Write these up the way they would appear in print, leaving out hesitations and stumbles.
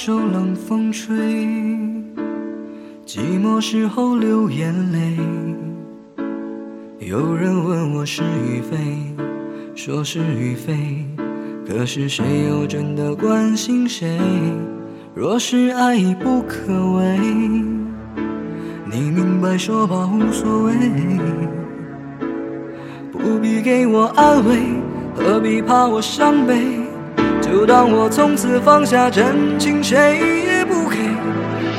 受冷风吹，寂寞时候流眼泪。有人问我是与非，说是与非，可是谁又真的关心谁？若是爱已不可为，你明白说吧，无所谓，不必给我安慰，何必怕我伤悲？就当我从此放下真情，谁也不给。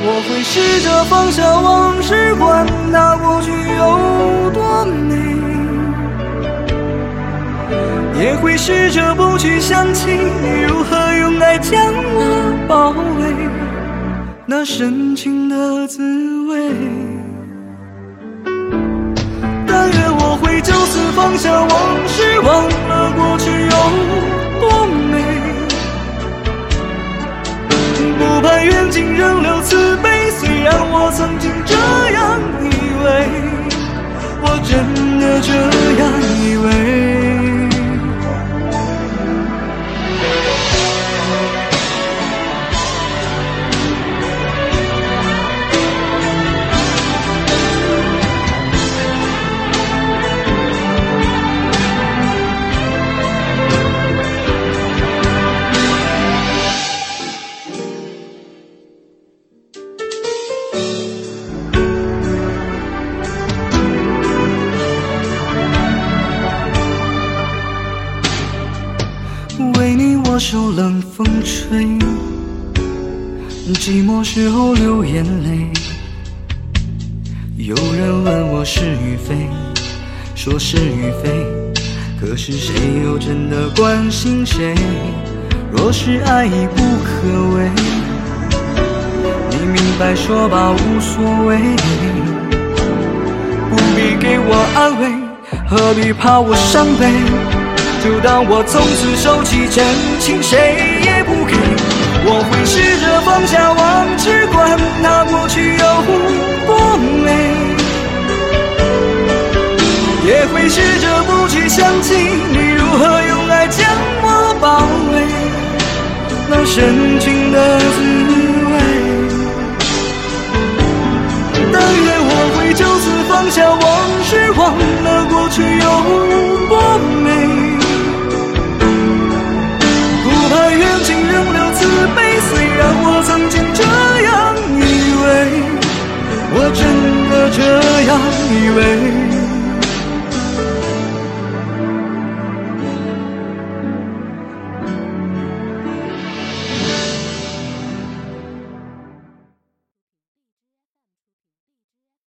我会试着放下往事，管它过去有多美，也会试着不去想起你如何用爱将我包围，那深情的滋味。但愿我会就此放下往事，忘了过去有多美，不怕远近人留慈悲。虽然我曾经这样以为，我真的这样以为。受冷风吹，寂寞时候流眼泪。有人问我是与非，说是与非，可是谁又真的关心谁？若是爱已不可为，你明白说吧，无所谓，不必给我安慰，何必怕我伤悲？就当我从此收起真情，谁也不给。我会试着放下往事，管它过去有多美，也会试着不去想起你如何用爱将我包围，那深情的滋味。但愿我会就此放下往事，忘了过去有多美，愿情仍留慈悲。虽然我曾经这样以为，我真的这样以为。